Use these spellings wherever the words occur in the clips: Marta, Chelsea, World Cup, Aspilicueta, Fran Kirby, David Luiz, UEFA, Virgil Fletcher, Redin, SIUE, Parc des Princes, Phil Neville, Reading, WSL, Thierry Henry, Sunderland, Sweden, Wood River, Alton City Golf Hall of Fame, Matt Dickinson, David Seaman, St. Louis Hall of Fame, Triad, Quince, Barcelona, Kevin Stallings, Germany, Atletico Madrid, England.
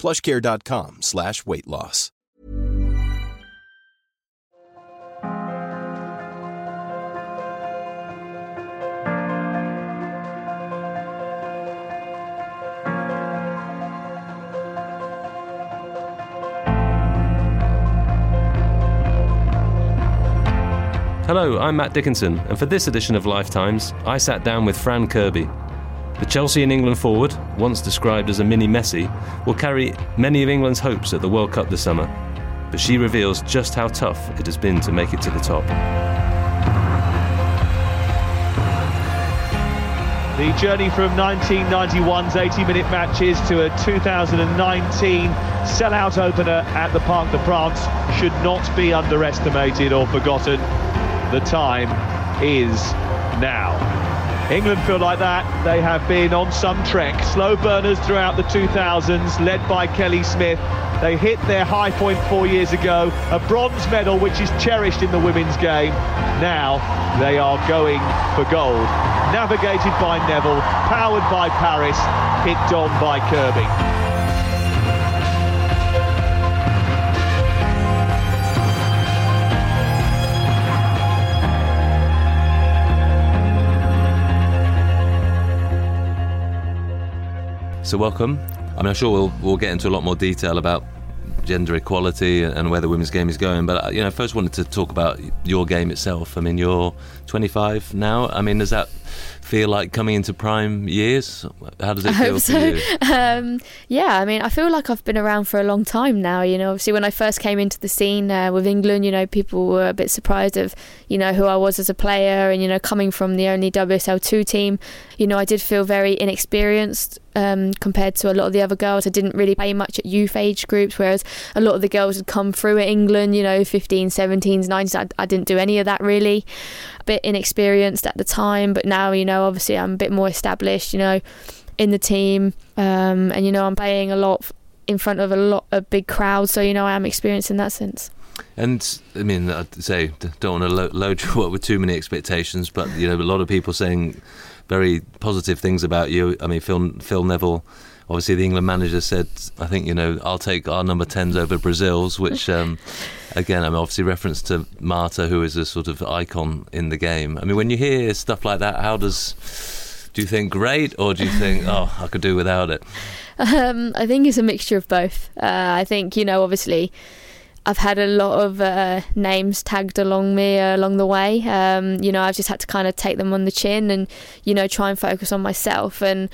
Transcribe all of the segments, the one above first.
PlushCare.com/weight loss. Hello, I'm Matt Dickinson, and for this edition of Lifetimes, I sat down with Fran Kirby. The Chelsea and England forward, once described as a mini Messi, will carry many of England's hopes at the World Cup this summer. But she reveals just how tough it has been to make it to the top. The journey from 1991's 80-minute matches to a 2019 sell-out opener at the Parc des Princes should not be underestimated or forgotten. The time is now. England feel like that. They have been on some trek. Slow burners throughout the 2000s, led by Kelly Smith. They hit their high point 4 years ago, a bronze medal which is cherished in the women's game. Now they are going for gold. Navigated by Neville, powered by Paris, kicked on by Kirby. So welcome. I mean, I'm sure we'll get into a lot more detail about gender equality and where the women's game is going, but I first wanted to talk about your game itself. I mean, you're 25 now. I mean, does that feel like coming into prime years? How does it feel for you? Yeah, I mean, I feel like I've been around for a long time now. You know, obviously when I first came into the scene with England, you know, people were a bit surprised of, you know, who I was as a player, and, you know, coming from the only WSL2 team, you know, I did feel very inexperienced compared to a lot of the other girls. I didn't really play much at youth age groups, whereas a lot of the girls had come through at England, you know, 15s, 17s, 19s. I didn't do any of that really. A bit inexperienced at the time, but now, you know, obviously I'm a bit more established, you know, in the team. And, you know, I'm playing a lot in front of a lot of big crowds. So, you know, I am experienced in that sense. And I mean, I'd say, don't want to load you up with too many expectations, but, you know, a lot of people saying very positive things about you. I mean, Phil Neville, obviously the England manager, said, I think, you know, I'll take our number 10s over Brazil's, which, again, I mean, obviously reference to Marta, who is a sort of icon in the game. I mean, when you hear stuff like that, do you think great, or do you think, oh, I could do without it? I think it's a mixture of both. I think, you know, obviously I've had a lot of names tagged along me along the way. You know, I've just had to kind of take them on the chin and, you know, try and focus on myself. And,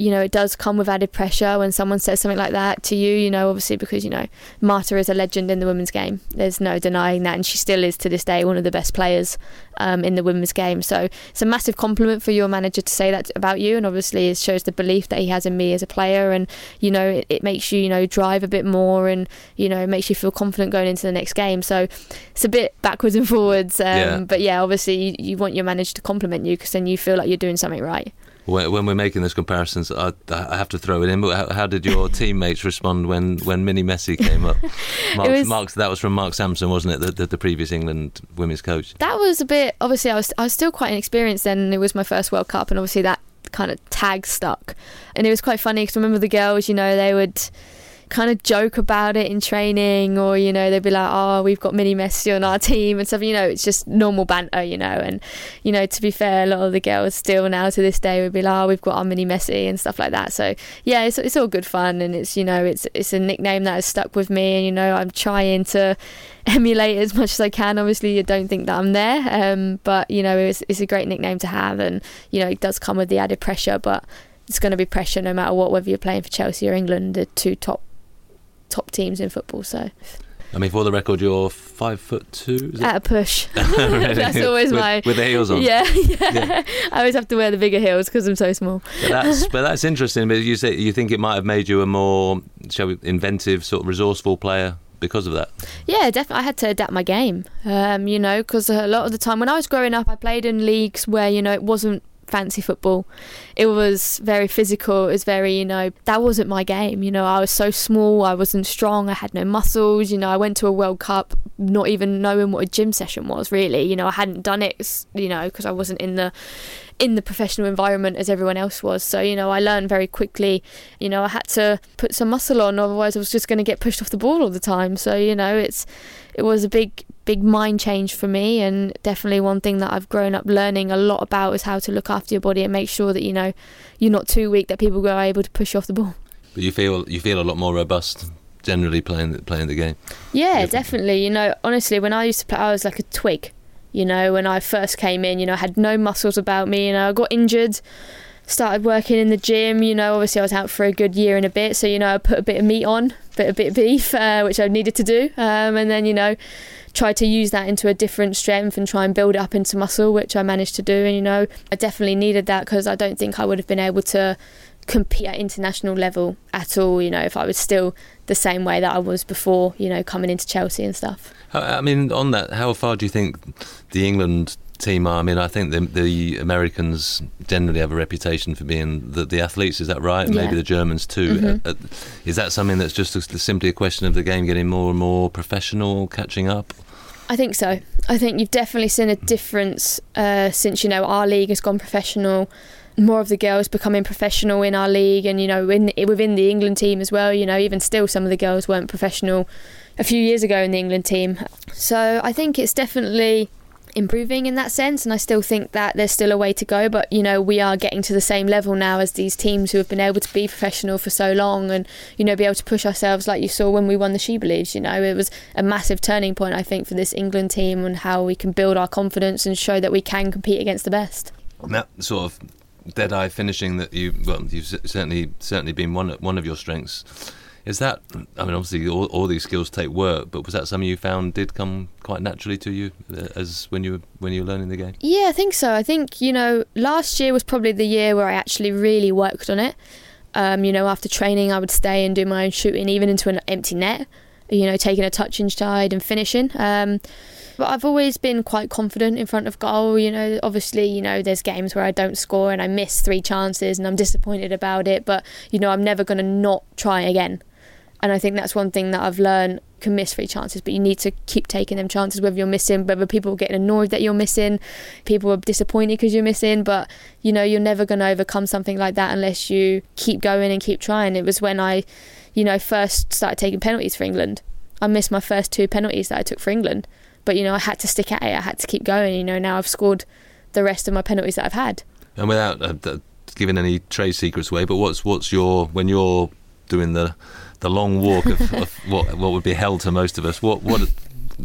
you know, it does come with added pressure when someone says something like that to you, you know, obviously because, you know, Marta is a legend in the women's game. There's no denying that. And she still is to this day one of the best players in the women's game. So it's a massive compliment for your manager to say that about you. And obviously it shows the belief that he has in me as a player. And, you know, it makes you, you know, drive a bit more, and, you know, it makes you feel confident going into the next game. So it's a bit backwards and forwards. But yeah, obviously you want your manager to compliment you, because then you feel like you're doing something right. When we're making those comparisons, I have to throw it in, but how did your teammates respond when Mini Messi came up? That was from Mark Sampson, wasn't it, the previous England women's coach? That was a bit, obviously I was still quite inexperienced then, and it was my first World Cup, and obviously that kind of tag stuck. And it was quite funny because I remember the girls, you know, they would kind of joke about it in training, or, you know, they'd be like, oh, we've got mini Messi on our team and stuff, you know, it's just normal banter, you know. And, you know, to be fair, a lot of the girls still now to this day would be like, oh, we've got our mini Messi and stuff like that. So yeah, it's all good fun, and it's, you know, it's a nickname that has stuck with me, and, you know, I'm trying to emulate as much as I can. Obviously I don't think that I'm there, but, you know, it's a great nickname to have, and, you know, it does come with the added pressure, but it's going to be pressure no matter what, whether you're playing for Chelsea or England, the two top teams in football. So I mean, for the record, you're 5'2", is it? At a push. That's always with the heels on. Yeah. I always have to wear the bigger heels because I'm so small. But that's interesting. But you say you think it might have made you a more, shall we, inventive, sort of resourceful player because of that? Yeah, definitely. I had to adapt my game. You know, because a lot of the time when I was growing up, I played in leagues where, you know, it wasn't fancy football, it was very physical, it was very, you know, that wasn't my game. You know, I was so small, I wasn't strong, I had no muscles. You know, I went to a World Cup not even knowing what a gym session was, really. You know, I hadn't done it, you know, because I wasn't in the professional environment as everyone else was. So, you know, I learned very quickly, you know, I had to put some muscle on, otherwise I was just going to get pushed off the ball all the time. So, you know, it was a big mind change for me, and definitely one thing that I've grown up learning a lot about is how to look after your body and make sure that, you know, you're not too weak that people are able to push you off the ball. But you feel a lot more robust generally playing the game. Yeah, definitely. You know, honestly, when I used to play, I was like a twig. You know, when I first came in, you know, I had no muscles about me, you know, I got injured, started working in the gym, you know, obviously I was out for a good year and a bit, so, you know, I put a bit of meat on, a bit of beef, which I needed to do, and then, you know, try to use that into a different strength and try and build it up into muscle, which I managed to do. And, you know, I definitely needed that, because I don't think I would have been able to compete at international level at all, you know, if I was still the same way that I was before, you know, coming into Chelsea and stuff. I mean, on that, how far do you think the England team are? I mean, I think the Americans generally have a reputation for being the athletes, is that right? Yeah. Maybe the Germans too. Mm-hmm. Is that something that's just simply a question of the game getting more and more professional, catching up? I think so. I think you've definitely seen a difference since, you know, our league has gone professional. More of the girls becoming professional in our league, and, you know, within the England team as well, you know, even still some of the girls weren't professional a few years ago in the England team. So I think it's definitely improving in that sense, and I still think that there's still a way to go, but, you know, we are getting to the same level now as these teams who have been able to be professional for so long, and, you know, be able to push ourselves, like you saw when we won the She Believes. You know, it was a massive turning point, I think, for this England team, and how we can build our confidence and show that we can compete against the best. And that sort of dead-eye finishing that you've certainly been one of your strengths. Is that, I mean, obviously all these skills take work, but was that something you found did come quite naturally to you as when you were learning the game? Yeah, I think so. I think, you know, last year was probably the year where I actually really worked on it. You know, after training, I would stay and do my own shooting, even into an empty net, you know, taking a touch inside and finishing. But I've always been quite confident in front of goal. You know, obviously, you know, there's games where I don't score and I miss 3 chances and I'm disappointed about it, but, you know, I'm never going to not try again. And I think that's one thing that I've learned. You can miss 3 chances, but you need to keep taking them chances, whether you're missing, whether people are getting annoyed that you're missing, people are disappointed because you're missing, but, you know, you're never going to overcome something like that unless you keep going and keep trying. It was when I, you know, first started taking penalties for England. I missed my first 2 penalties that I took for England. But, you know, I had to stick at it. I had to keep going. You know, now I've scored the rest of my penalties that I've had. And without giving any trade secrets away, but what's your, when you're doing the long walk of what would be hell to most of us, what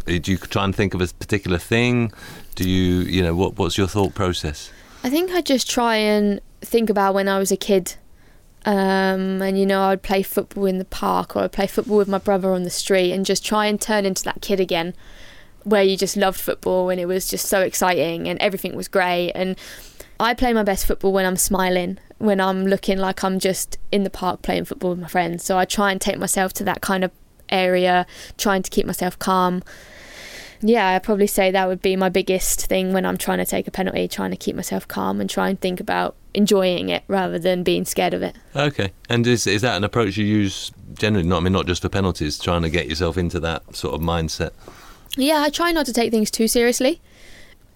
do you try and think of a particular thing? Do you, you know, what's your thought process? I think I just try and think about when I was a kid. And, you know, I'd play football in the park, or I'd play football with my brother on the street, and just try and turn into that kid again, where you just loved football and it was just so exciting and everything was great. And I play my best football when I'm smiling, when I'm looking like I'm just in the park playing football with my friends. So I try and take myself to that kind of area, trying to keep myself calm. Yeah, I'd probably say that would be my biggest thing when I'm trying to take a penalty, trying to keep myself calm and try and think about enjoying it rather than being scared of it. Okay. And is that an approach you use generally? Not, I mean, not just for penalties, trying to get yourself into that sort of mindset. Yeah, I try not to take things too seriously,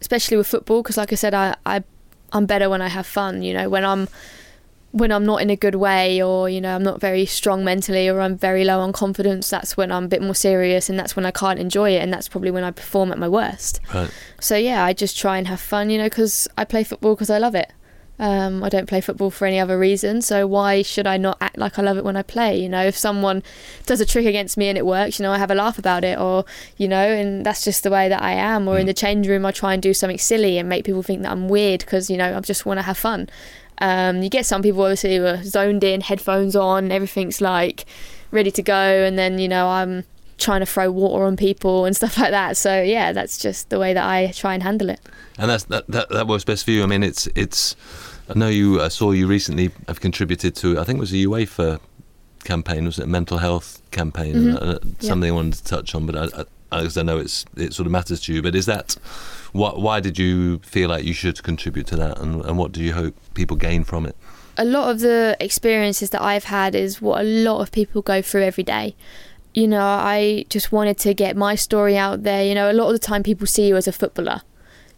especially with football, because like I said, I'm better when I have fun. You know, when I'm when I'm not in a good way, or, you know, I'm not very strong mentally, or I'm very low on confidence, that's when I'm a bit more serious, and that's when I can't enjoy it, and that's probably when I perform at my worst. Right. So yeah, I just try and have fun, you know, because I play football because I love it. I don't play football for any other reason, so why should I not act like I love it when I play? You know, if someone does a trick against me and it works, you know, I have a laugh about it, or, you know, and that's just the way that I am. Or in the change room, I try and do something silly and make people think that I'm weird because, you know, I just want to have fun. You get some people obviously who are zoned in, headphones on, everything's like ready to go, and then, you know, I'm trying to throw water on people and stuff like that. So yeah, that's just the way that I try and handle it. And that works best for you. I mean, it's. I know I saw you recently have contributed to, I think it was a UEFA campaign, was it a mental health campaign? Mm-hmm. Something I wanted to touch on, but I know it sort of matters to you. But is that why did you feel like you should contribute to that, and what do you hope people gain from it? A lot of the experiences that I've had is what a lot of people go through every day. You know, I just wanted to get my story out there. You know, a lot of the time people see you as a footballer.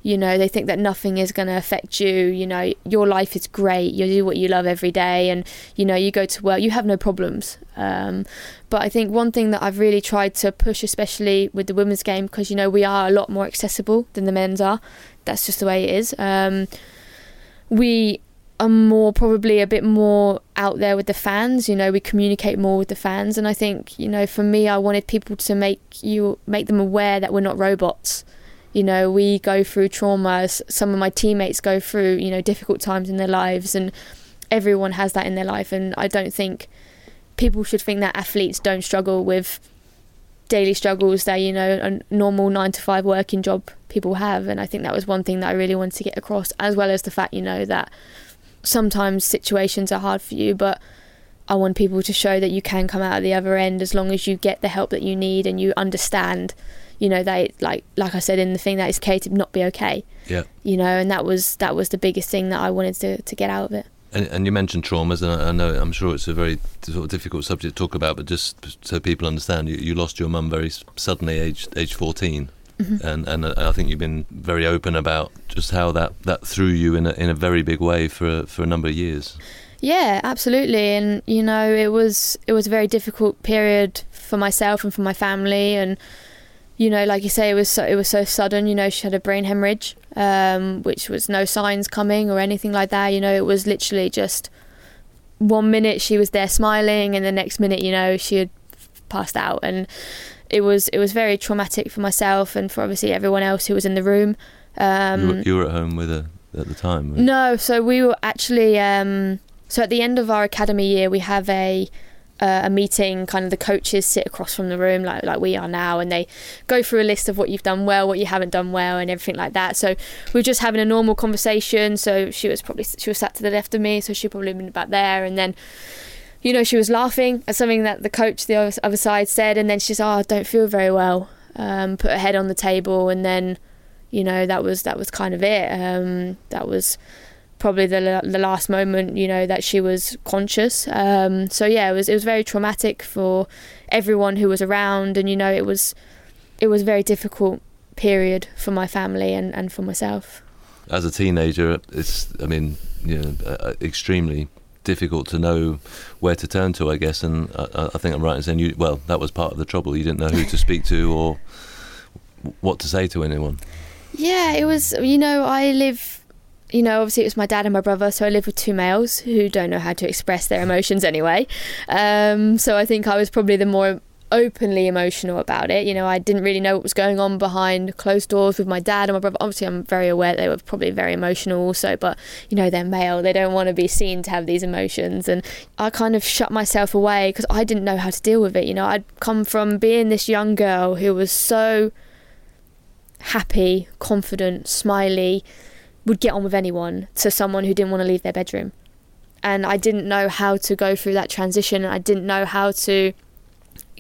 You know, they think that nothing is going to affect you. You know, your life is great. You do what you love every day, and, you know, you go to work, you have no problems. But I think one thing that I've really tried to push, especially with the women's game, because, you know, we are a lot more accessible than the men's are. That's just the way it is. We are more, probably a bit more out there with the fans. You know, we communicate more with the fans. And I think, you know, for me, I wanted people to make them aware that we're not robots. You know, we go through traumas. Some of my teammates go through, you know, difficult times in their lives, and everyone has that in their life. And I don't think people should think that athletes don't struggle with daily struggles that, you know, a normal 9-to-5 working job people have. And I think that was one thing that I really wanted to get across, as well as the fact, you know, that sometimes situations are hard for you, but I want people to show that you can come out at the other end as long as you get the help that you need and you understand, you know, that it, like I said in the thing, that it's okay to not be okay. Yeah. You know, and that was the biggest thing that I wanted to get out of it. And you mentioned traumas, and I know, I'm sure it's a very sort of difficult subject to talk about, but just so people understand, you lost your mum very suddenly, age 14. Mm-hmm. And I think you've been very open about just how that threw you in a very big way for a number of years. Yeah, absolutely. And, you know, it was a very difficult period for myself and for my family. And, you know, like you say, it was so sudden. You know, she had a brain hemorrhage, which was no signs coming or anything like that. You know, it was literally just one minute she was there smiling, and the next minute, you know, she had passed out. And it was very traumatic for myself and for obviously everyone else who was in the room. You were at home with her at the time, right? No, so we were actually... So at the end of our academy year, we have a meeting. Kind of the coaches sit across from the room like we are now, and they go through a list of what you've done well, what you haven't done well, and everything like that. So we were just having a normal conversation. So she was sat to the left of me, so she probably been about there, and then, you know, she was laughing at something that the coach the other side said, and then she said, "Oh, I don't feel very well." Put her head on the table, and then, you know, that was kind of it. That was probably the last moment, you know, that she was conscious. So yeah, it was very traumatic for everyone who was around, and, you know, it was a very difficult period for my family and for myself. As a teenager, it's, I mean, you know, extremely difficult to know where to turn to, I guess. And I think I'm right in saying that was part of the trouble. You didn't know who to speak to or what to say to anyone. Yeah, it was, you know, you know, obviously it was my dad and my brother, so I live with two males who don't know how to express their emotions anyway. So I think I was probably the more openly emotional about it. You know, I didn't really know what was going on behind closed doors with my dad and my brother. Obviously, I'm very aware they were probably very emotional also, but, you know, they're male. They don't want to be seen to have these emotions. And I kind of shut myself away because I didn't know how to deal with it. You know, I'd come from being this young girl who was so happy, confident, smiley, would get on with anyone, to someone who didn't want to leave their bedroom. And I didn't know how to go through that transition, and I didn't know how to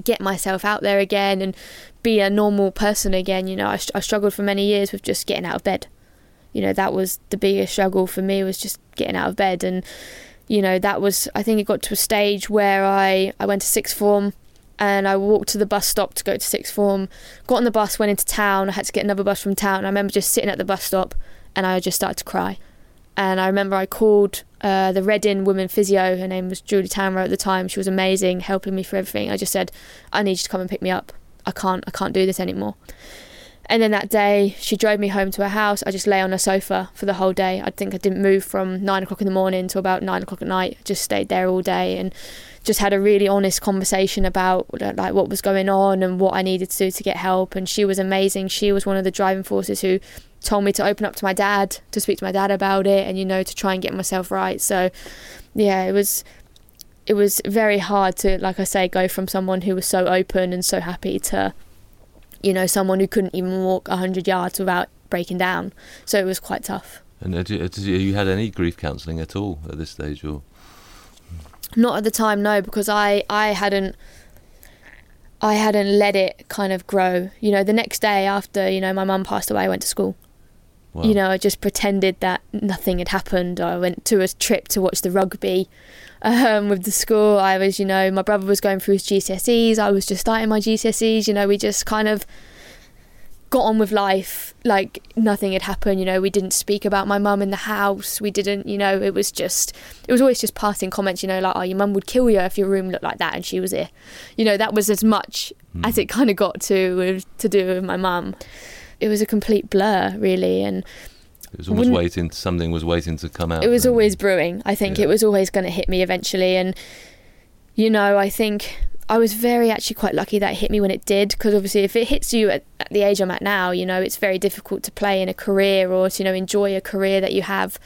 get myself out there again and be a normal person again. You know, I struggled for many years with just getting out of bed. You know, that was the biggest struggle for me, was just getting out of bed. And, you know, I think it got to a stage where I went to sixth form, and I walked to the bus stop to go to sixth form, got on the bus, went into town. I had to get another bus from town. I remember just sitting at the bus stop, and I just started to cry. And I remember I called the Redin woman physio. Her name was Julie Tamro at the time. She was amazing, helping me for everything. I just said, I need you to come and pick me up. I can't do this anymore. And then that day, she drove me home to her house. I just lay on her sofa for the whole day. I think I didn't move from 9 o'clock in the morning to about 9 o'clock at night. I just stayed there all day and just had a really honest conversation about like what was going on and what I needed to do to get help. And she was amazing. She was one of the driving forces who told me to open up to my dad, to speak to my dad about it, and, you know, to try and get myself right. So, yeah, it was very hard to, like I say, go from someone who was so open and so happy to, you know, someone who couldn't even walk 100 yards without breaking down. So it was quite tough. And had you had any grief counselling at all at this stage? Or not at the time, no, because I hadn't let it kind of grow. You know, the next day after, you know, my mum passed away, I went to school. Wow. You know, I just pretended that nothing had happened. I went to a trip to watch the rugby with the school. I was, you know, my brother was going through his GCSEs. I was just starting my GCSEs. You know, we just kind of got on with life like nothing had happened. You know, we didn't speak about my mum in the house. We didn't, you know, it was always just passing comments, you know, like, oh, your mum would kill you if your room looked like that and she was here. You know, that was as much as it kind of got to do with my mum. It was a complete blur, really. And it was almost waiting, something was waiting to come out. It was always brewing, I think. Yeah. It was always going to hit me eventually. And, you know, I think I was actually quite lucky that it hit me when it did, because obviously if it hits you at the age I'm at now, you know, it's very difficult to play in a career or to, you know, enjoy a career that you have.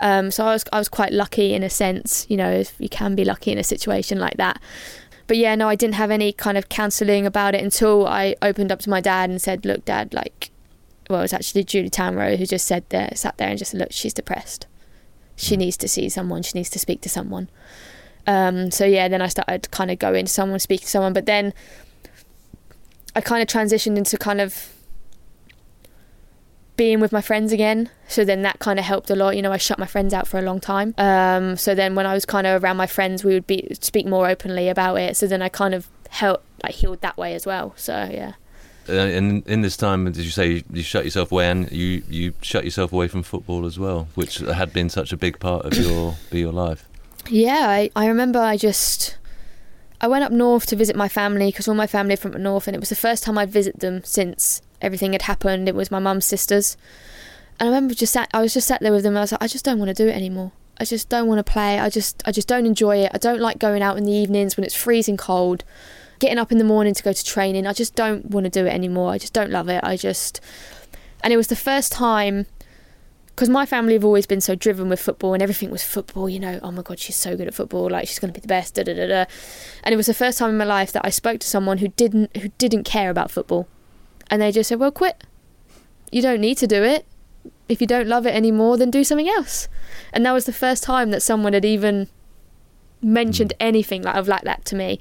So I was quite lucky in a sense, you know, if you can be lucky in a situation like that. But yeah, no, I didn't have any kind of counselling about it until I opened up to my dad and said, look, Dad, like, well, it was actually Julie Tamro who just sat there and just said, look, she's depressed. She needs to see someone. She needs to speak to someone. So yeah, then I started kind of going to someone, speaking to someone, but then I kind of transitioned into kind of being with my friends again. So then that kind of helped a lot. You know, I shut my friends out for a long time. So then when I was kind of around my friends, we would speak more openly about it. So then I kind of helped, like, healed that way as well. So yeah. And in this time, as you say, you shut yourself away, and you shut yourself away from football as well, which had been such a big part of your life. Yeah, I remember I went up north to visit my family, because all my family are from up north, and it was the first time I'd visit them since everything had happened. It was my mum's sisters. And I remember I was just sat there with them, and I was like, I just don't want to do it anymore. I just don't want to play. I just don't enjoy it. I don't like going out in the evenings when it's freezing cold. Getting up in the morning to go to training, I just don't want to do it anymore. I just don't love it. And it was the first time, because my family have always been so driven with football, and everything was football, you know, oh my God, she's so good at football, like, she's going to be the best, da-da-da-da. And it was the first time in my life that I spoke to someone who didn't care about football. And they just said, well, quit. You don't need to do it. If you don't love it anymore, then do something else. And that was the first time that someone had even mentioned anything like that to me.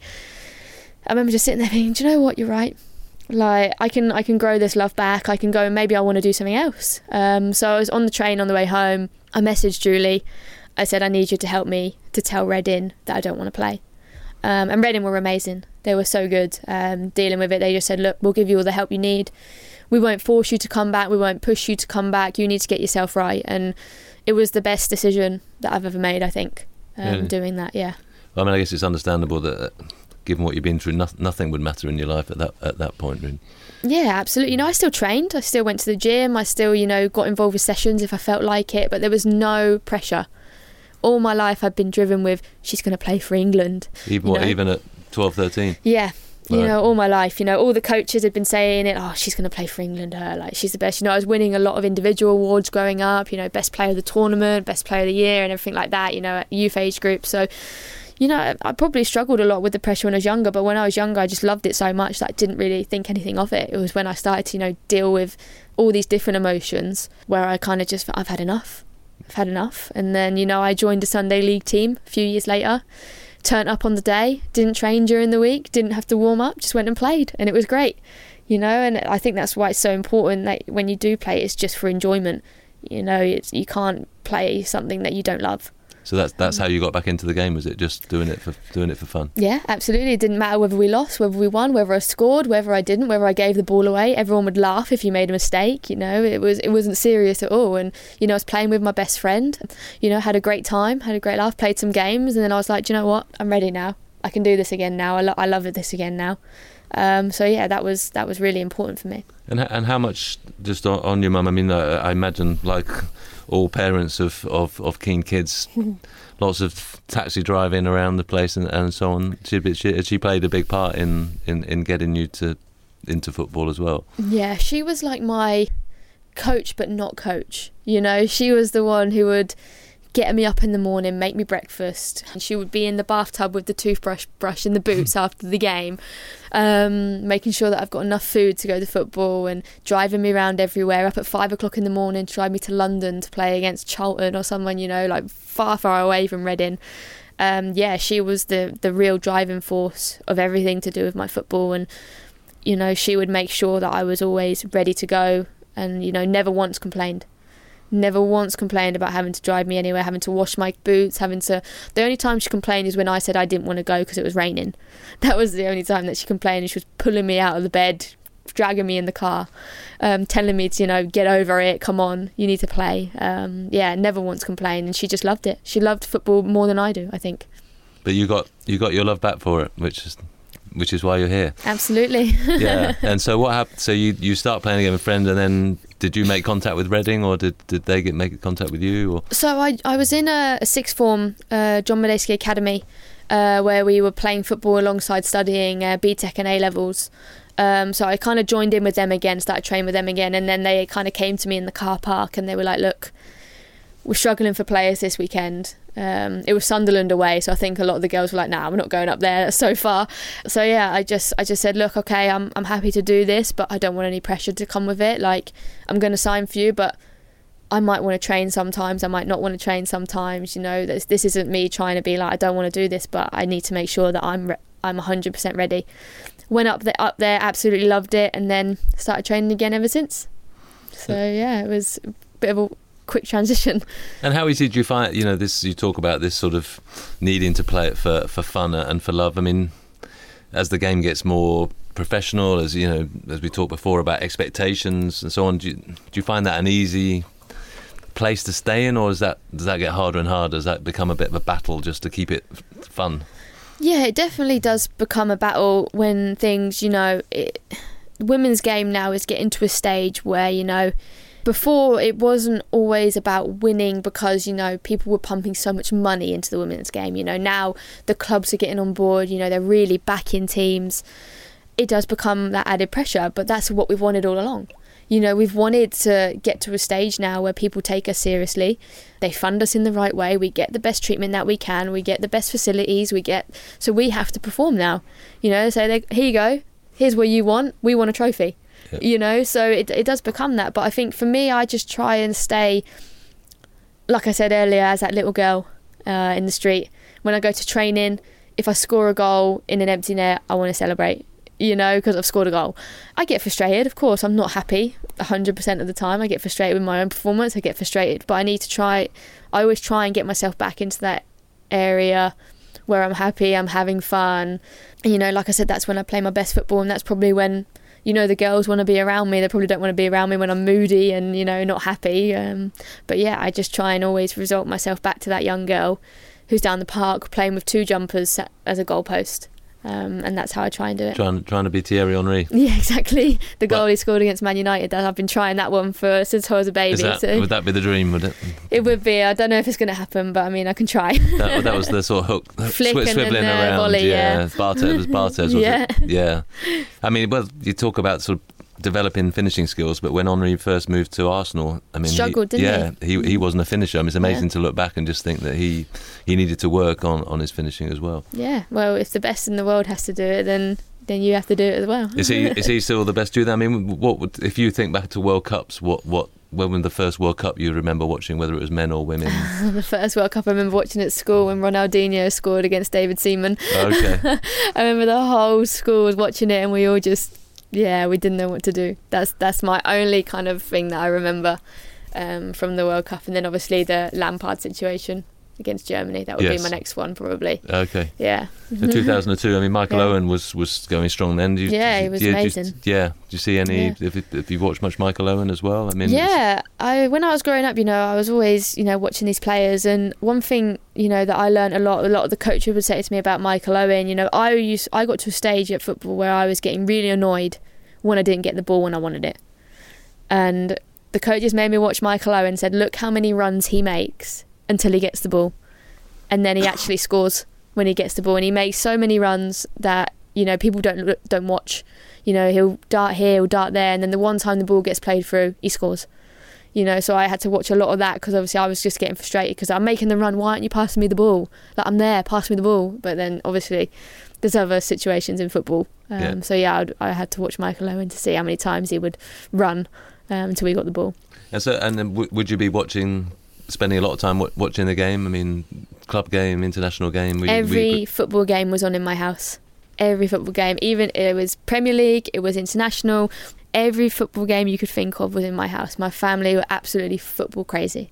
I remember just sitting there thinking, do you know what, you're right. Like, I can grow this love back. I can go and maybe I want to do something else. So I was on the train on the way home. I messaged Julie. I said, I need you to help me to tell Reading that I don't want to play. And Reading were amazing. They were so good dealing with it. They just said, look, we'll give you all the help you need. We won't force you to come back. We won't push you to come back. You need to get yourself right. And it was the best decision that I've ever made, I think, doing that, yeah. Well, I mean, I guess it's understandable that... given what you've been through, nothing would matter in your life at that point, really. Yeah, absolutely. You know, I still trained. I still went to the gym. I still, you know, got involved with sessions if I felt like it, but there was no pressure. All my life I'd been driven with, she's going to play for England. Even at 12, 13? Yeah. Right. You know, all my life, you know, all the coaches had been saying it, oh, she's going to play for England, like, she's the best. You know, I was winning a lot of individual awards growing up, you know, best player of the tournament, best player of the year and everything like that, you know, at youth age group. So, you know, I probably struggled a lot with the pressure when I was younger, but when I was younger, I just loved it so much that I didn't really think anything of it. It was when I started to, you know, deal with all these different emotions where I kind of just thought, I've had enough. And then, you know, I joined a Sunday league team a few years later, turned up on the day, didn't train during the week, didn't have to warm up, just went and played. And it was great, you know, and I think that's why it's so important that when you do play, it's just for enjoyment. You know, you can't play something that you don't love. So that's how you got back into the game. Was it just doing it for fun? Yeah, absolutely. It didn't matter whether we lost, whether we won, whether I scored, whether I didn't, whether I gave the ball away. Everyone would laugh if you made a mistake. You know, it wasn't serious at all. And you know, I was playing with my best friend. You know, had a great time, had a great laugh, played some games, and then I was like, do you know what? I'm ready now. I can do this again now. I love this again now. So yeah, that was really important for me. And how much just on your mum? I mean, I imagine like all parents of keen kids, lots of taxi driving around the place and so on. She played a big part in getting you into football as well. Yeah, she was like my coach, but not coach. You know, she was the one who would get me up in the morning, make me breakfast. And she would be in the bathtub with the toothbrush in the boots after the game, making sure that I've got enough food to go to football and driving me around everywhere, up at 5 o'clock in the morning to drive me to London to play against Charlton or someone, you know, like far away from Reading. Yeah, she was the real driving force of everything to do with my football. And, you know, she would make sure that I was always ready to go and, you know, never once complained about having to drive me anywhere, having to wash my boots, the only time she complained is when I said I didn't want to go because it was raining. That was the only time that she complained, and she was pulling me out of the bed, dragging me in the car, telling me to, you know, get over it, come on, you need to play. Yeah, never once complained, and she just loved it. She loved football more than I do, I think. But you got your love back for it, which is why you're here. Absolutely. Yeah. And so what happened? So you start playing again with friends, and then did you make contact with Reading, or did they make contact with you? Or? So I was in a sixth form, John Medeski Academy, where we were playing football alongside studying BTEC and A-levels. So I kind of joined in with them again, started training with them again, and then they kind of came to me in the car park and they were like, look, we're struggling for players this weekend. It was Sunderland away, so I think a lot of the girls were like, nah, we're not going up there, that's so far. So yeah, I just said, look, okay, I'm happy to do this, but I don't want any pressure to come with it. Like, I'm going to sign for you, but I might want to train sometimes, I might not want to train sometimes, you know. This isn't me trying to be like, I don't want to do this, but I need to make sure that I'm 100% ready. Went up there, absolutely loved it, and then started training again ever since. So yeah, it was a bit of a quick transition. And how easy do you find, you know, this, you talk about this sort of needing to play it for fun and for love. I mean, as the game gets more professional, as you know, as we talked before about expectations and so on, do you find that an easy place to stay in, or does that get harder and harder? Does that become a bit of a battle just to keep it fun? Yeah, it definitely does become a battle when things, you know, women's game now is getting to a stage where, you know, before, it wasn't always about winning because, you know, people were pumping so much money into the women's game. You know, now the clubs are getting on board, you know, they're really backing teams. It does become that added pressure, but that's what we've wanted all along. You know, we've wanted to get to a stage now where people take us seriously. They fund us in the right way. We get the best treatment that we can. We get the best facilities. So we have to perform now. You know, so here you go. Here's what you want. We want a trophy. You know, so it does become that. But I think for me, I just try and stay, like I said earlier, as that little girl in the street. When I go to training, if I score a goal in an empty net, I want to celebrate, you know, because I've scored a goal. I get frustrated, of course. I'm not happy 100% of the time. I get frustrated with my own performance. I get frustrated. But I always try and get myself back into that area where I'm happy, I'm having fun. And, you know, like I said, that's when I play my best football, and that's probably when... You know, the girls want to be around me. They probably don't want to be around me when I'm moody and, you know, not happy. But yeah, I just try and always resort myself back to that young girl who's down the park playing with two jumpers as a goalpost. And that's how I try and do it. Trying to be Thierry Henry. Yeah, exactly. The goal he scored against Man United. That I've been trying that one since I was a baby. Would that be the dream, would it? It would be. I don't know if it's going to happen, but I mean, I can try. That was the sort of hook. Flick swiveling around. Volley, yeah. Barthez, was yeah. It? Yeah. I mean, well, you talk about sort of developing finishing skills, but when Henry first moved to Arsenal, I mean... Struggled, didn't he? Yeah, he wasn't a finisher. I mean, it's amazing to look back and just think that he needed to work on his finishing as well. Yeah, well, if the best in the world has to do it, then you have to do it as well. Is he still the best to do that? I mean, if you think back to World Cups, when was the first World Cup you remember watching, whether it was men or women? The first World Cup I remember watching at school when Ronaldinho scored against David Seaman. Okay. I remember the whole school was watching it, and we all just... Yeah, we didn't know what to do. That's my only kind of thing that I remember from the World Cup. And then obviously the Lampard situation against Germany. That would be my next one, probably. Okay. Yeah. In 2002, I mean, Michael Owen was going strong then. He was amazing. Do you see any, if you watched much Michael Owen as well? I mean, when I was growing up, I was always, watching these players. And one thing, that I learned a lot of the coaches would say to me about Michael Owen, I got to a stage at football where I was getting really annoyed when I didn't get the ball when I wanted it. And the coaches made me watch Michael Owen, said, look how many runs he makes until he gets the ball. And then he actually scores when he gets the ball. And he makes so many runs that, people don't watch. He'll dart here, he'll dart there. And then the one time the ball gets played through, he scores. So I had to watch a lot of that because obviously I was just getting frustrated because I'm making the run. Why aren't you passing me the ball? Like, I'm there, pass me the ball. But then obviously there's other situations in football. I had to watch Michael Owen to see how many times he would run until we got the ball. And then would you be spending a lot of time watching the game? I mean, club game, international game? Every football game was on in my house. Every football game. Even it was Premier League, it was international. Every football game you could think of was in my house. My family were absolutely football crazy.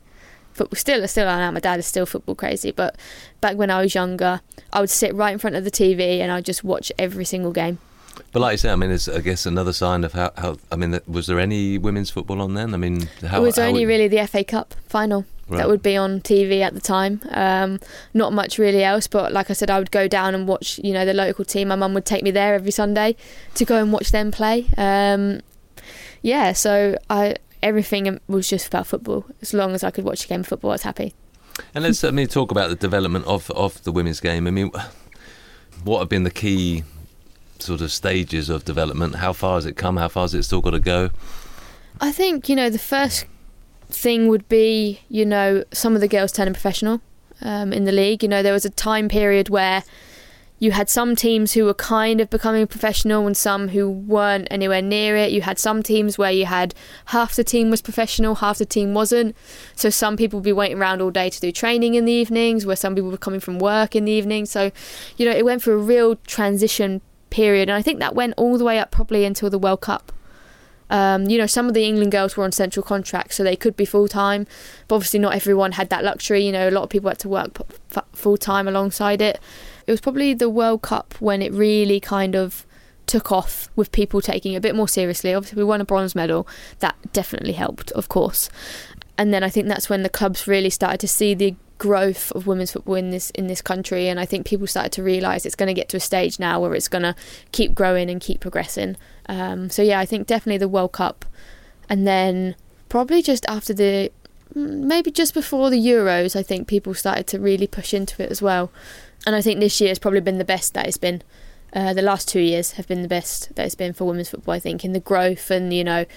Still I am. My dad is still football crazy. But back when I was younger, I would sit right in front of the TV and I'd just watch every single game. But like you say, I mean, it's, I guess, another sign of how was there any women's football on then? I mean, it was only really the FA Cup final that would be on TV at the time. Not much really else, but like I said, I would go down and watch, the local team. My mum would take me there every Sunday to go and watch them play. Everything was just about football. As long as I could watch a game of football, I was happy. And let's talk about the development of the women's game. I mean, what have been the key sort of stages of development? How far has it come? How far has it still got to go? I think, the first thing would be, some of the girls turning professional in the league. There was a time period where you had some teams who were kind of becoming professional and some who weren't anywhere near it. You had some teams where you had half the team was professional, half the team wasn't. So some people would be waiting around all day to do training in the evenings, where some people were coming from work in the evening. So, it went through a real transition period. And I think that went all the way up probably until the World Cup. Some of the England girls were on central contracts, so they could be full-time. But obviously not everyone had that luxury. A lot of people had to work full-time alongside it. It was probably the World Cup when it really kind of took off with people taking it a bit more seriously. Obviously, we won a bronze medal. That definitely helped, of course. And then I think that's when the clubs really started to see the growth of women's football in this country. And I think people started to realise it's going to get to a stage now where it's going to keep growing and keep progressing. I think definitely the World Cup. And then probably just before the Euros, I think people started to really push into it as well. And I think this year has probably been the best that it's been. The last 2 years have been the best that it's been for women's football, I think, in the growth and,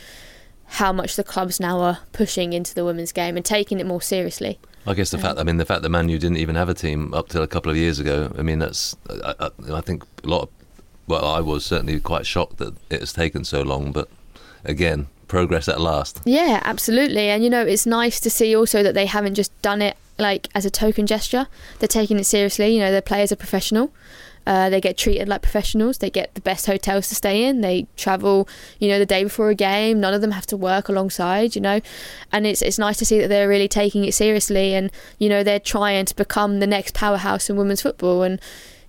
how much the clubs now are pushing into the women's game and taking it more seriously. I guess the fact that Man U didn't even have a team up till a couple of years ago, I mean, that's, I think I was certainly quite shocked that it has taken so long, but again, progress at last. Yeah, absolutely. And, it's nice to see also that they haven't just done it like as a token gesture. They're taking it seriously. Their players are professional. They get treated like professionals. They get the best hotels to stay in. They travel, the day before a game. None of them have to work alongside, And it's nice to see that they're really taking it seriously. And, they're trying to become the next powerhouse in women's football. And,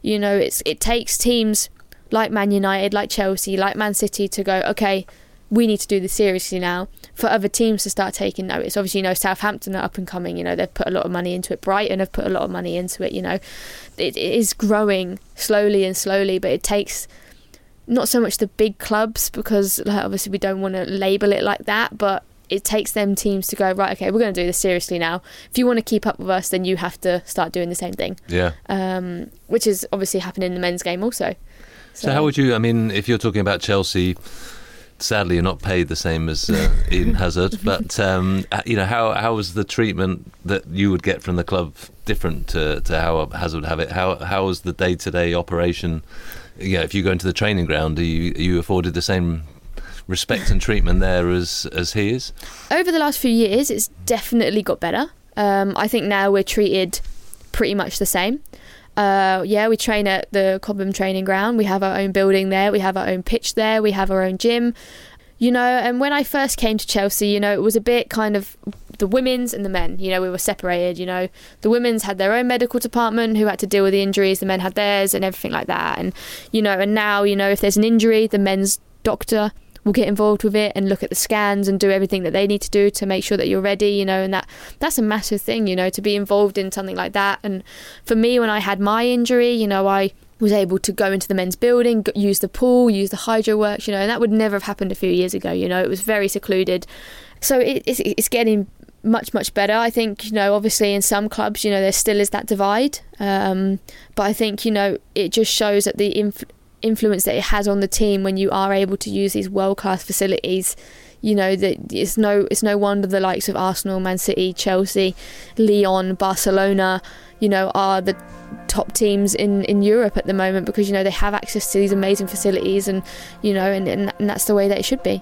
it takes teams like Man United, like Chelsea, like Man City to go, okay, we need to do this seriously now, for other teams to start taking notice. Obviously, Southampton are up and coming. They've put a lot of money into it. Brighton have put a lot of money into it. It is growing slowly, but it takes not so much the big clubs, because obviously we don't want to label it like that, but it takes them teams to go, right, okay, we're going to do this seriously now. If you want to keep up with us, then you have to start doing the same thing. Yeah. Which is obviously happening in the men's game also. So how would you, if you're talking about Chelsea, sadly, you're not paid the same as Eden Hazard, but how was the treatment that you would get from the club different to how Hazard would have it? How was the day-to-day operation? If you go into the training ground, are you afforded the same respect and treatment there as he is? Over the last few years, it's definitely got better. I think now we're treated pretty much the same. We train at the Cobham training ground. We have our own building there. We have our own pitch there. We have our own gym. you know. And when I first came to Chelsea, you know, it was a bit kind of the women's and the men, you know, we were separated, you know. The women's had their own medical department who had to deal with the injuries, the men had theirs and everything like that. And, you know, and now, you know, if there's an injury, the men's doctor will get involved with it and look at the scans and do everything that they need to do to make sure that you're ready, you know. And that's a massive thing, you know, to be involved in something like that. And for me, when I had my injury, you know, I was able to go into the men's building, use the pool, use the hydro works, you know, and that would never have happened a few years ago, you know. It was very secluded. So it's getting much better. I think, you know, obviously in some clubs, you know, there still is that divide, but I think, you know, it just shows that the influence that it has on the team when you are able to use these world-class facilities, you know, that it's no wonder the likes of Arsenal, Man City, Chelsea, Lyon, Barcelona, you know, are the top teams in Europe at the moment, because, you know, they have access to these amazing facilities, and, you know, and that's the way that it should be.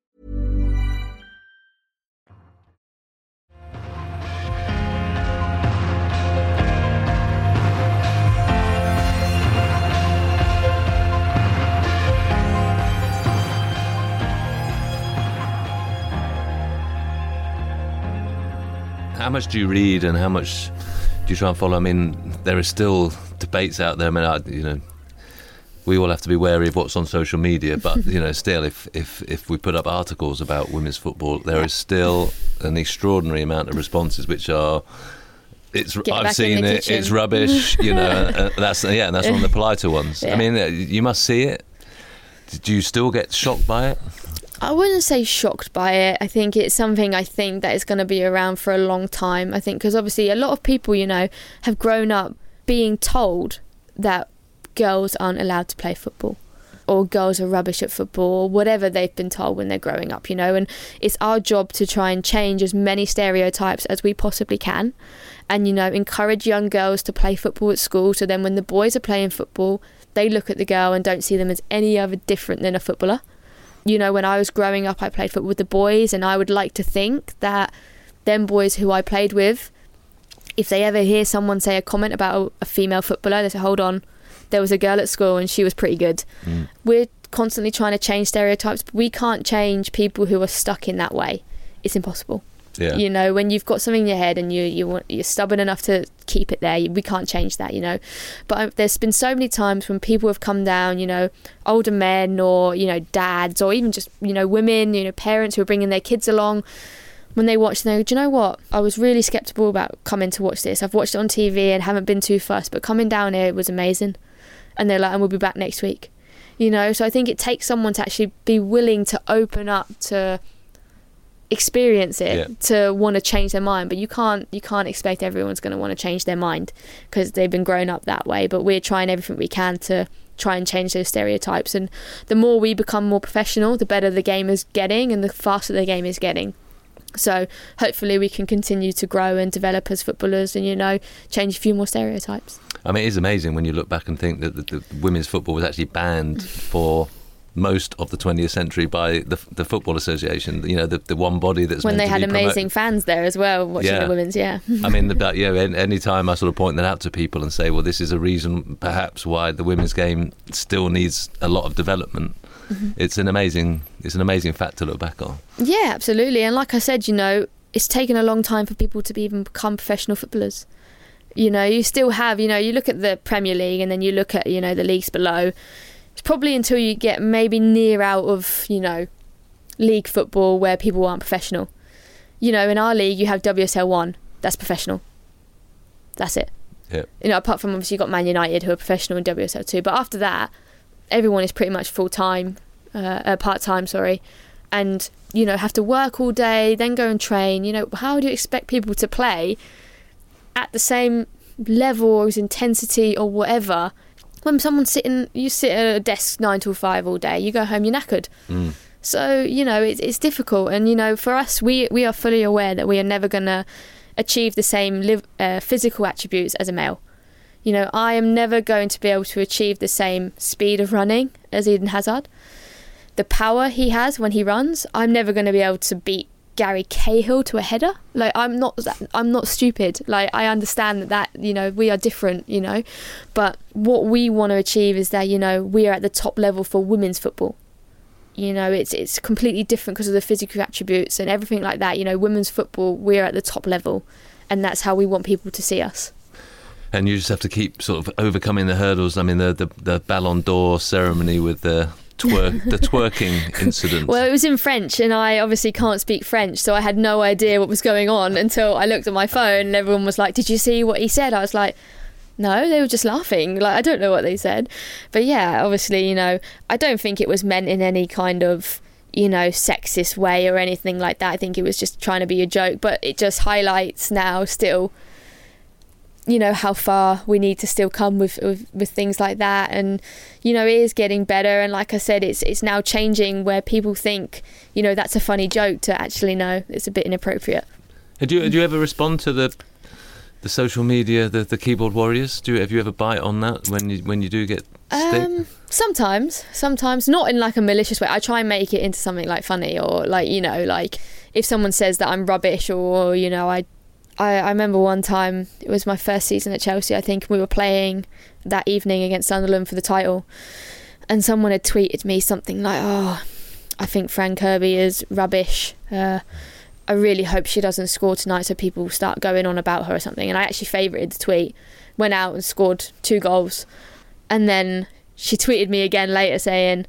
How much do you read and how much do you try and follow? I mean, there are still debates out there. I mean, you know, we all have to be wary of what's on social media, but, you know, still, if we put up articles about women's football, there is still an extraordinary amount of responses which are, I've seen it, kitchen. It's rubbish, you know, and that's one of the politer ones. Yeah. I mean, you must see it. Do you still get shocked by it? I wouldn't say shocked by it. I think it's something that is going to be around for a long time, I think, because obviously a lot of people, you know, have grown up being told that girls aren't allowed to play football, or girls are rubbish at football, or whatever they've been told when they're growing up, you know. And it's our job to try and change as many stereotypes as we possibly can, and, you know, encourage young girls to play football at school, so then when the boys are playing football, they look at the girl and don't see them as any other different than a footballer. You know, when I was growing up, I played football with the boys, and I would like to think that them boys who I played with, if they ever hear someone say a comment about a female footballer, they say, hold on, there was a girl at school and she was pretty good. Mm. We're constantly trying to change stereotypes, but we can't change people who are stuck in that way. It's impossible. Yeah. You know, when you've got something in your head and you're stubborn enough to keep it there, we can't change that, you know. But there's been so many times when people have come down, you know, older men, or, you know, dads, or even just, you know, women, you know, parents who are bringing their kids along. When they watch, they go, do you know what? I was really sceptical about coming to watch this. I've watched it on TV and haven't been too fussed, but coming down here was amazing. And they're like, and we'll be back next week, you know. So I think it takes someone to actually be willing to open up, to experience it, to want to change their mind. But you can't expect everyone's going to want to change their mind, because they've been grown up that way. But we're trying everything we can to try and change those stereotypes, and the more we become more professional, the better the game is getting and the faster the game is getting. So hopefully we can continue to grow and develop as footballers, and, you know, change a few more stereotypes. I mean, it is amazing when you look back and think that the women's football was actually banned for most of the 20th century by the Football Association, you know, the one body that's when they had amazing fans there as well watching the women's. I mean, any time I sort of point that out to people and say, well, this is a reason perhaps why the women's game still needs a lot of development. It's an amazing fact to look back on. Yeah, absolutely. And like I said, you know, it's taken a long time for people to even become professional footballers. You know, you still have, you know, you look at the Premier League and then you look at, you know, the leagues below. It's probably until you get maybe near out of, you know, league football where people aren't professional. You know, in our league, you have WSL1. That's professional. That's it. Yeah. You know, apart from obviously you've got Man United who are professional in WSL2. But after that, everyone is pretty much part-time, and, you know, have to work all day, then go and train. You know, how do you expect people to play at the same level or intensity or whatever when someone's you sit at a desk 9 till 5 all day, you go home, you're knackered. So, you know, it's difficult. And, you know, for us, we are fully aware that we are never going to achieve the same physical attributes as a male. You know, I am never going to be able to achieve the same speed of running as Eden Hazard. The power he has when he runs, I'm never going to be able to beat Gary Cahill to a header. Like, I'm not stupid. Like, I understand that, you know, we are different, you know. But what we want to achieve is that, you know, we are at the top level for women's football. You know, it's completely different because of the physical attributes and everything like that. You know, women's football, we are at the top level. And that's how we want people to see us. And you just have to keep sort of overcoming the hurdles. I mean, the Ballon d'Or ceremony with the twerking incident. Well, it was in French, and I obviously can't speak French, so I had no idea what was going on until I looked at my phone, and everyone was like, "Did you see what he said?" I was like, "No, they were just laughing. Like, I don't know what they said." But yeah, obviously, you know, I don't think it was meant in any kind of, you know, sexist way or anything like that. I think it was just trying to be a joke, but it just highlights now still, you know, how far we need to still come with things like that. And, you know, it is getting better. And like I said, it's now changing where people think, you know, that's a funny joke to actually know it's a bit inappropriate. Do you ever respond to the social media, the keyboard warriors? Have you ever bite on that when you do get stick? Sometimes not in like a malicious way. I try and make it into something like funny, or like, you know, like if someone says that I'm rubbish, or, you know, I remember one time, it was my first season at Chelsea, I think, we were playing that evening against Sunderland for the title, and someone had tweeted me something like, "Oh, I think Fran Kirby is rubbish. I really hope she doesn't score tonight," so people start going on about her or something. And I actually favourited the tweet, went out and scored 2 goals. And then she tweeted me again later saying,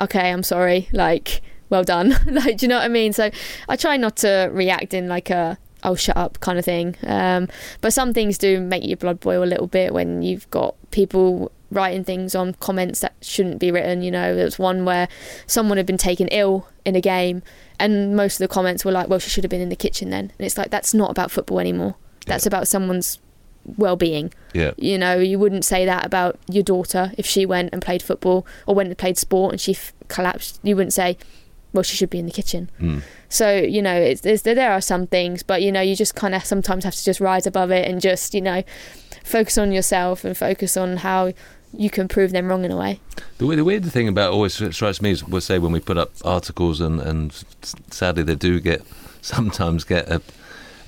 "Okay, I'm sorry, like, well done." Like, do you know what I mean? So I try not to react in like a, "Oh, shut up" kind of thing. But some things do make your blood boil a little bit when you've got people writing things on comments that shouldn't be written. You know, there was one where someone had been taken ill in a game, and most of the comments were like, "Well, she should have been in the kitchen then." And it's like, that's not about football anymore. That's about someone's well-being. Yeah. You know, you wouldn't say that about your daughter if she went and played football, or went and played sport and she collapsed. You wouldn't say, "Well, she should be in the kitchen." So, you know, there are some things, but, you know, you just kind of sometimes have to just rise above it and just, you know, focus on yourself and focus on how you can prove them wrong in a way. The weird thing about, always strikes me, is we'll say when we put up articles, and sadly they do sometimes get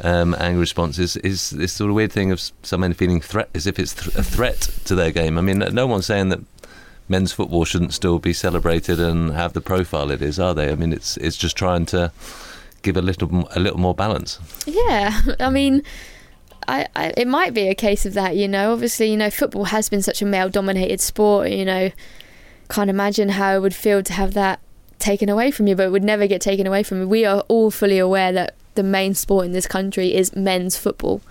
angry responses, is this sort of weird thing of some men feeling threat, as if it's a threat to their game. I mean, no one's saying that men's football shouldn't still be celebrated and have the profile it is, are they? I mean, it's just trying to give a little more balance. Yeah, I mean, I it might be a case of that, you know. Obviously, you know, football has been such a male-dominated sport, you know. Can't imagine how it would feel to have that taken away from you, but it would never get taken away from you. We are all fully aware that the main sport in this country is men's football.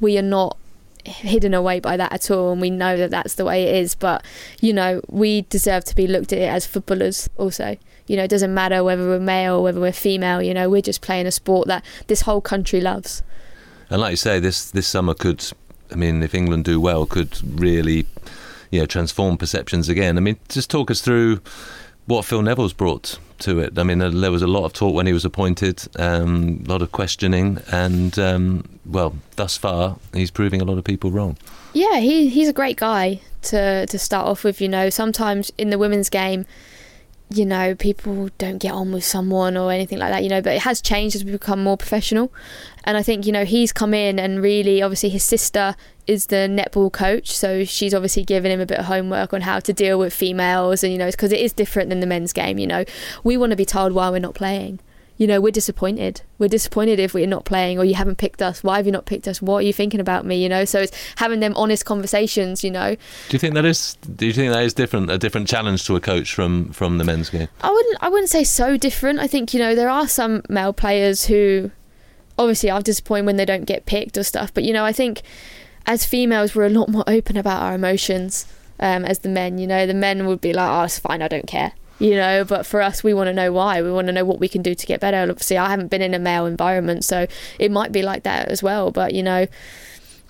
We are not hidden away by that at all, and we know that that's the way it is. But, you know, we deserve to be looked at it as footballers also. You know, it doesn't matter whether we're male or whether we're female. You know, we're just playing a sport that this whole country loves. And like you say, this summer could, I mean, if England do well, could really, you know, transform perceptions again. I mean, just talk us through what Phil Neville's brought to it. I mean, there was a lot of talk when he was appointed, a lot of questioning, and, well, thus far, he's proving a lot of people wrong. Yeah, he's a great guy to start off with, you know. Sometimes in the women's game, you know, people don't get on with someone or anything like that, you know, but it has changed as we become more professional. And I think, you know, he's come in and really, obviously his sister is the netball coach, so she's obviously given him a bit of homework on how to deal with females. And, you know, because it is different than the men's game, you know, we want to be told why we're not playing. You know, we're disappointed if we're not playing, or you haven't picked us, why have you not picked us, what are you thinking about me, you know? So it's having them honest conversations, you know. Do you think that is different, a different challenge to a coach from the men's game? I wouldn't say so different. I think, you know, there are some male players who obviously are disappointed when they don't get picked or stuff, but, you know, I think as females we're a lot more open about our emotions as the men. You know, the men would be like, oh, it's fine, I don't care. You know, but for us, we want to know why. We want to know what we can do to get better. Obviously, I haven't been in a male environment, so it might be like that as well. But, you know,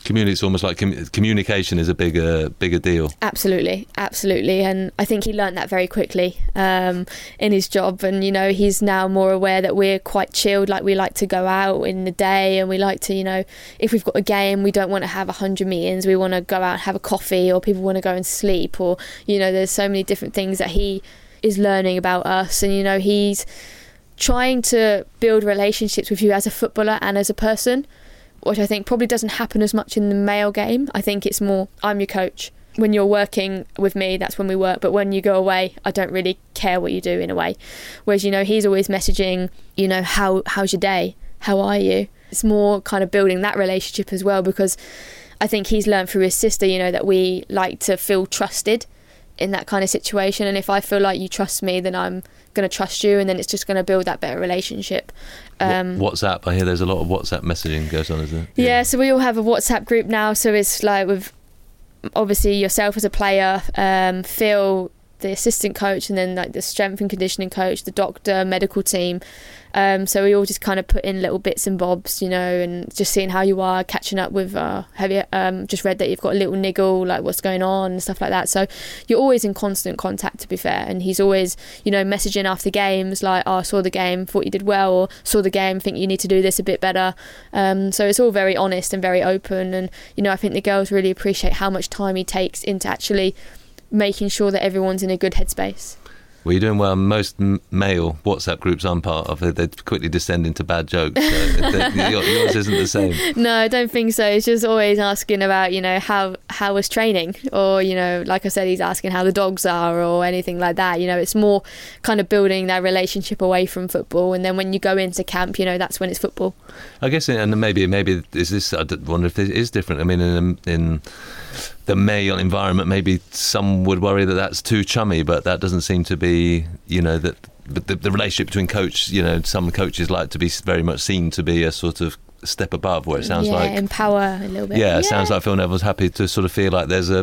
it's almost like communication is a bigger deal. Absolutely. And I think he learnt that very quickly in his job. And, you know, he's now more aware that we're quite chilled. Like, we like to go out in the day, and we like to, you know, if we've got a game, we don't want to have 100 meetings. We want to go out and have a coffee, or people want to go and sleep, or, you know, there's so many different things that he is learning about us. And, you know, he's trying to build relationships with you as a footballer and as a person, which I think probably doesn't happen as much in the male game. I think it's more, I'm your coach. When you're working with me, that's when we work, but when you go away, I don't really care what you do, in a way. Whereas, you know, he's always messaging, you know, how's your day? How are you? It's more kind of building that relationship as well, because I think he's learned through his sister, you know, that we like to feel trusted in that kind of situation. And if I feel like you trust me, then I'm going to trust you, and then it's just going to build that better relationship. WhatsApp, I hear there's a lot of WhatsApp messaging goes on, isn't it? Yeah, so we all have a WhatsApp group now, so it's like with obviously yourself as a player, Phil, the assistant coach, and then like the strength and conditioning coach, the doctor, medical team. So we all just kind of put in little bits and bobs, you know, and just seeing how you are, catching up with, have you just read that you've got a little niggle, like what's going on and stuff like that. So you're always in constant contact, to be fair. And he's always, you know, messaging after games like, oh, I saw the game, thought you did well, or saw the game, think you need to do this a bit better. So it's all very honest and very open. And, you know, I think the girls really appreciate how much time he takes into actually making sure that everyone's in a good headspace. Well, you're doing well. Most male WhatsApp groups I'm part of, they quickly descend into bad jokes. So yours isn't the same. No, I don't think so. It's just always asking about, you know, how was training? Or, you know, like I said, he's asking how the dogs are or anything like that. You know, it's more kind of building that relationship away from football. And then when you go into camp, you know, that's when it's football. I guess, and maybe is this, I wonder if this is different. I mean, in the male environment, maybe some would worry that that's too chummy, but that doesn't seem to be, you know, that the relationship between coach, you know, some coaches like to be very much seen to be a sort of step above, where it sounds like empower a little bit. Yeah, it sounds like Phil Neville's happy to sort of feel like there's a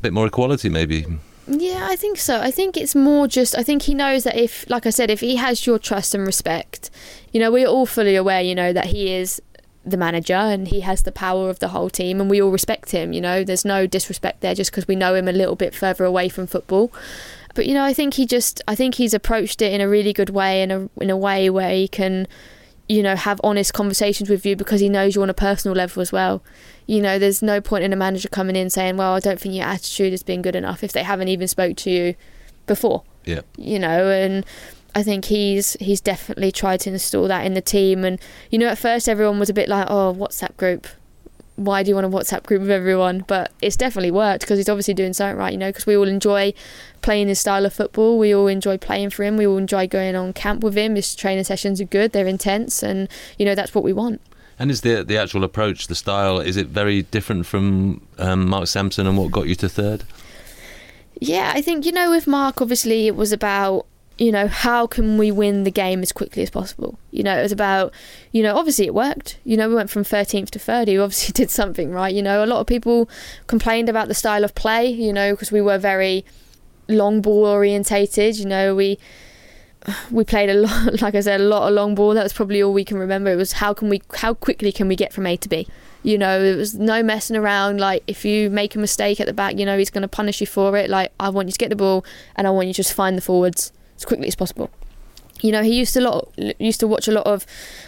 bit more equality, maybe. Yeah, I think so. I think it's more just, I think he knows that if, like I said, if he has your trust and respect, you know, we're all fully aware, you know, that he is the manager and he has the power of the whole team, and we all respect him. You know, there's no disrespect there just because we know him a little bit further away from football. But, you know, I think he's approached it in a really good way, in a way where he can, you know, have honest conversations with you, because he knows you on a personal level as well. You know, there's no point in a manager coming in saying, well, I don't think your attitude has been good enough, if they haven't even spoke to you before. Yeah, you know. And I think he's definitely tried to install that in the team. And, you know, at first everyone was a bit like, oh, WhatsApp group, why do you want a WhatsApp group with everyone? But it's definitely worked, because he's obviously doing something right, you know, because we all enjoy playing his style of football, we all enjoy playing for him, we all enjoy going on camp with him, his training sessions are good, they're intense, and, you know, that's what we want. And is the actual approach, the style, is it very different from Mark Sampson and what got you to third? Yeah, I think, you know, with Mark, obviously it was about, you know, how can we win the game as quickly as possible? You know, it was about, you know, obviously it worked. You know, we went from 13th to 30th. We obviously did something right. You know, a lot of people complained about the style of play, you know, because we were very long ball orientated. You know, we played a lot, like I said, a lot of long ball. That was probably all we can remember. It was how quickly can we get from A to B? You know, there was no messing around. Like, if you make a mistake at the back, you know, he's going to punish you for it. Like, I want you to get the ball, and I want you to just find the forwards as quickly as possible. You know, he used to watch a lot of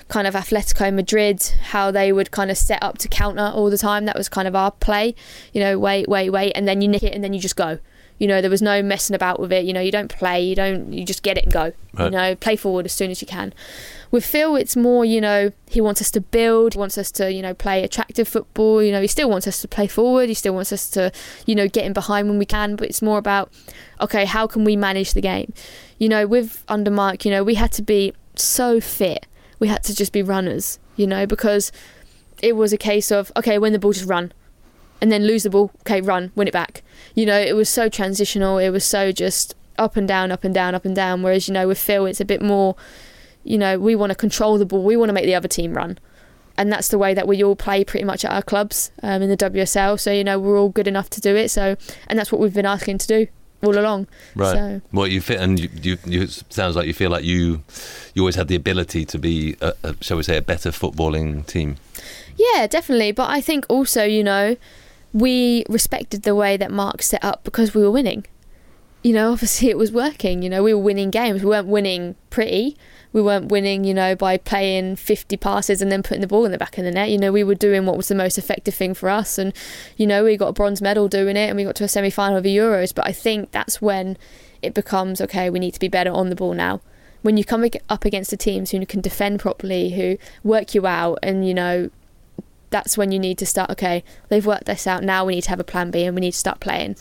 kind of Atletico Madrid, how they would kind of set up to counter all the time. That was kind of our play. You know, wait, and then you nick it, and then you just go. You know, there was no messing about with it. You know, you don't play, you just get it and go. Right. You know, play forward as soon as you can. With Phil, it's more, you know, he wants us to build, he wants us to, you know, play attractive football. You know, he still wants us to play forward. He still wants us to, you know, get in behind when we can. But it's more about, okay, how can we manage the game? You know, with under Mark, you know, we had to be so fit. We had to just be runners, you know, because it was a case of, okay, win the ball, just run. And then lose the ball, okay, run, win it back. You know, it was so transitional. It was so just up and down, up and down, up and down. Whereas, you know, with Phil, it's a bit more... You know, we want to control the ball. We want to make the other team run. And that's the way that we all play pretty much at our clubs in the WSL. So, you know, we're all good enough to do it. So, and that's what we've been asking to do all along. Right. So. Well, you fit and you sounds like you feel like you always had the ability to be, shall we say, a better footballing team. Yeah, definitely. But I think also, you know, we respected the way that Mark set up because we were winning. You know, obviously it was working. You know, we were winning games. We weren't winning pretty. We weren't winning, you know, by playing 50 passes and then putting the ball in the back of the net. You know, we were doing what was the most effective thing for us. And, you know, we got a bronze medal doing it and we got to a semi-final of the Euros. But I think that's when it becomes, OK, we need to be better on the ball now. When you come up against the teams who can defend properly, who work you out and, you know, that's when you need to start, OK, they've worked this out. Now we need to have a plan B and we need to start playing.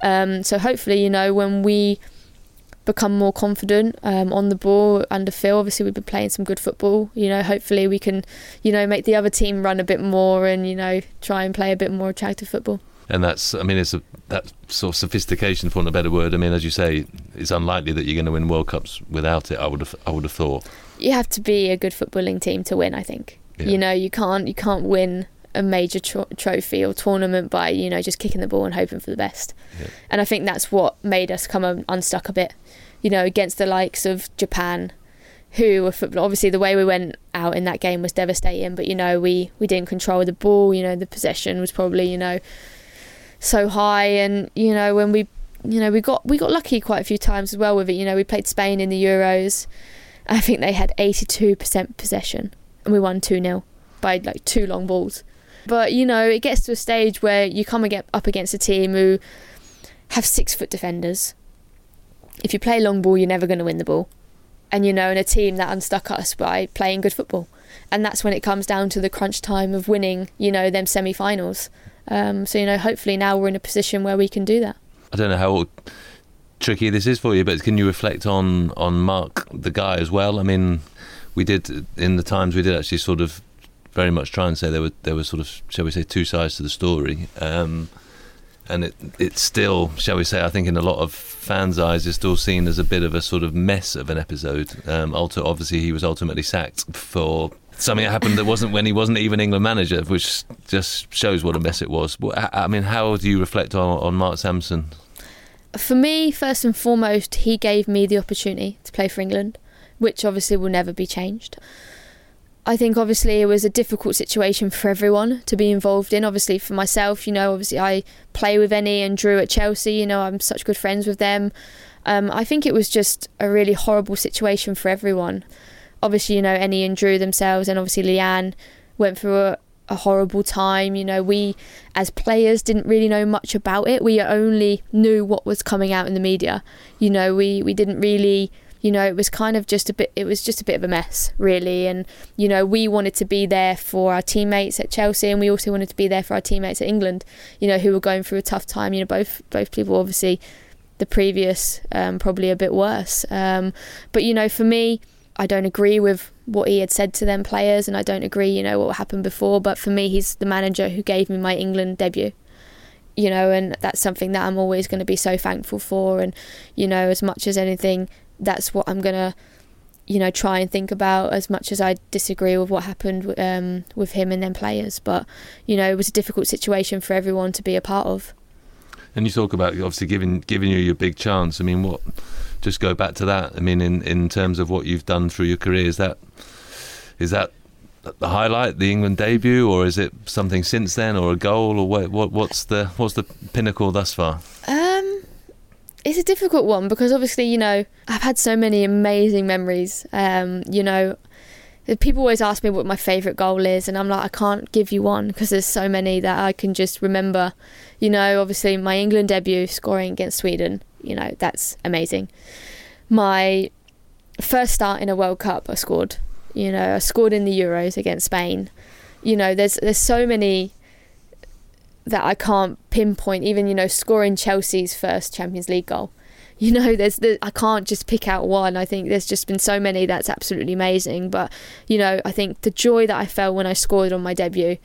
So hopefully, you know, when we... become more confident on the ball under Phil. Obviously, we've been playing some good football. You know, hopefully we can, you know, make the other team run a bit more and, you know, try and play a bit more attractive football. And that's, I mean, it's that sort of sophistication, for want of a better word. I mean, as you say, it's unlikely that you're going to win World Cups without it. I would have thought. You have to be a good footballing team to win. I think. Yeah. You know, you can't win a major trophy or tournament by, you know, just kicking the ball and hoping for the best. Yeah. And I think that's what made us come unstuck a bit, you know, against the likes of Japan, who were football. Obviously the way we went out in that game was devastating, but, you know, we didn't control the ball. You know, the possession was probably, you know, so high, and, you know, when we got lucky quite a few times as well with it. You know, we played Spain in the Euros. I think they had 82% possession and we won 2-0 by like two long balls. But, you know, it gets to a stage where you come and get up against a team who have 6-foot defenders. If you play long ball, you're never going to win the ball. And, you know, and a team that unstuck us by playing good football. And that's when it comes down to the crunch time of winning, you know, them semi-finals. So, you know, hopefully now we're in a position where we can do that. I don't know how tricky this is for you, but can you reflect on Mark, the guy, as well? I mean, we did actually sort of very much try and say there were sort of, shall we say, two sides to the story, and it's still, shall we say, I think in a lot of fans' eyes is still seen as a bit of a sort of mess of an episode. Obviously he was ultimately sacked for something that happened that wasn't when he wasn't even England manager, which just shows what a mess it was. I mean, how do you reflect on Mark Sampson? For me, first and foremost, he gave me the opportunity to play for England, which obviously will never be changed. I think obviously it was a difficult situation for everyone to be involved in. Obviously for myself, you know, obviously I play with Eni and Drew at Chelsea. You know, I'm such good friends with them. I think it was just a really horrible situation for everyone. Obviously, you know, Eni and Drew themselves, and obviously Leanne went through a horrible time. You know, we as players didn't really know much about it. We only knew what was coming out in the media. You know, we didn't really... You know, it was kind of just a bit of a mess, really. And, you know, we wanted to be there for our teammates at Chelsea, and we also wanted to be there for our teammates at England, you know, who were going through a tough time. You know, both people, obviously, the previous probably a bit worse. But, you know, for me, I don't agree with what he had said to them players, and I don't agree, you know, what happened before. But for me, he's the manager who gave me my England debut. You know, and that's something that I'm always going to be so thankful for. And, you know, as much as anything... that's what I'm going to, you know, try and think about, as much as I disagree with what happened with him and them players. But, you know, it was a difficult situation for everyone to be a part of. And you talk about obviously giving you your big chance. I mean, just go back to that. I mean, in terms of what you've done through your career, is that the highlight, the England debut, or is it something since then, or a goal, or what's the pinnacle thus far? It's a difficult one because obviously, you know, I've had so many amazing memories. You know, people always ask me what my favourite goal is, and I'm like, I can't give you one because there's so many that I can just remember, you know, obviously my England debut scoring against Sweden, you know, that's amazing. My first start in a World Cup, I scored. You know, I scored in the Euros against Spain. You know, there's so many that I can't pinpoint. Even, you know, scoring Chelsea's first Champions League goal. You know, there's I can't just pick out one. I think there's just been so many that's absolutely amazing. But, you know, I think the joy that I felt when I scored on my debut.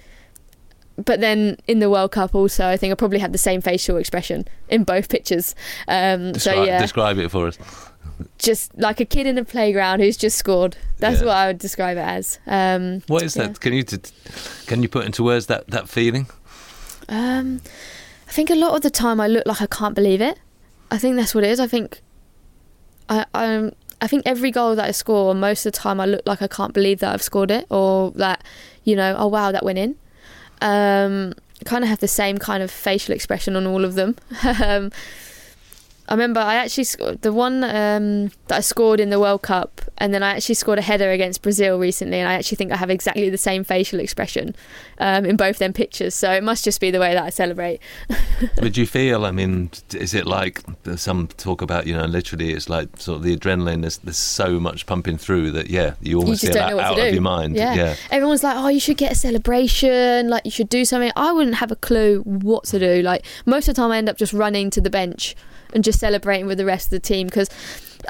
But then in the World Cup also, I think I probably had the same facial expression in both pictures. Describe it for us. Just like a kid in a playground who's just scored. That's what I would describe it as. What is that? Can you put into words that feeling? I think a lot of the time I look like I can't believe it. I think that's what it is. I think every goal that I score, most of the time I look like I can't believe that I've scored it, or that, you know, oh wow, that went in. I kind of have the same kind of facial expression on all of them. I remember I actually scored the one that I scored in the World Cup, and then I actually scored a header against Brazil recently, and I actually think I have exactly the same facial expression in both them pictures, so it must just be the way that I celebrate. Would you feel, I mean, is it like some talk about, you know, literally it's like sort of the adrenaline, there's so much pumping through that, yeah, you almost feel out of your mind. Yeah. Everyone's like, oh, you should get a celebration, like you should do something. I wouldn't have a clue what to do. Like most of the time I end up just running to the bench and just celebrating with the rest of the team, because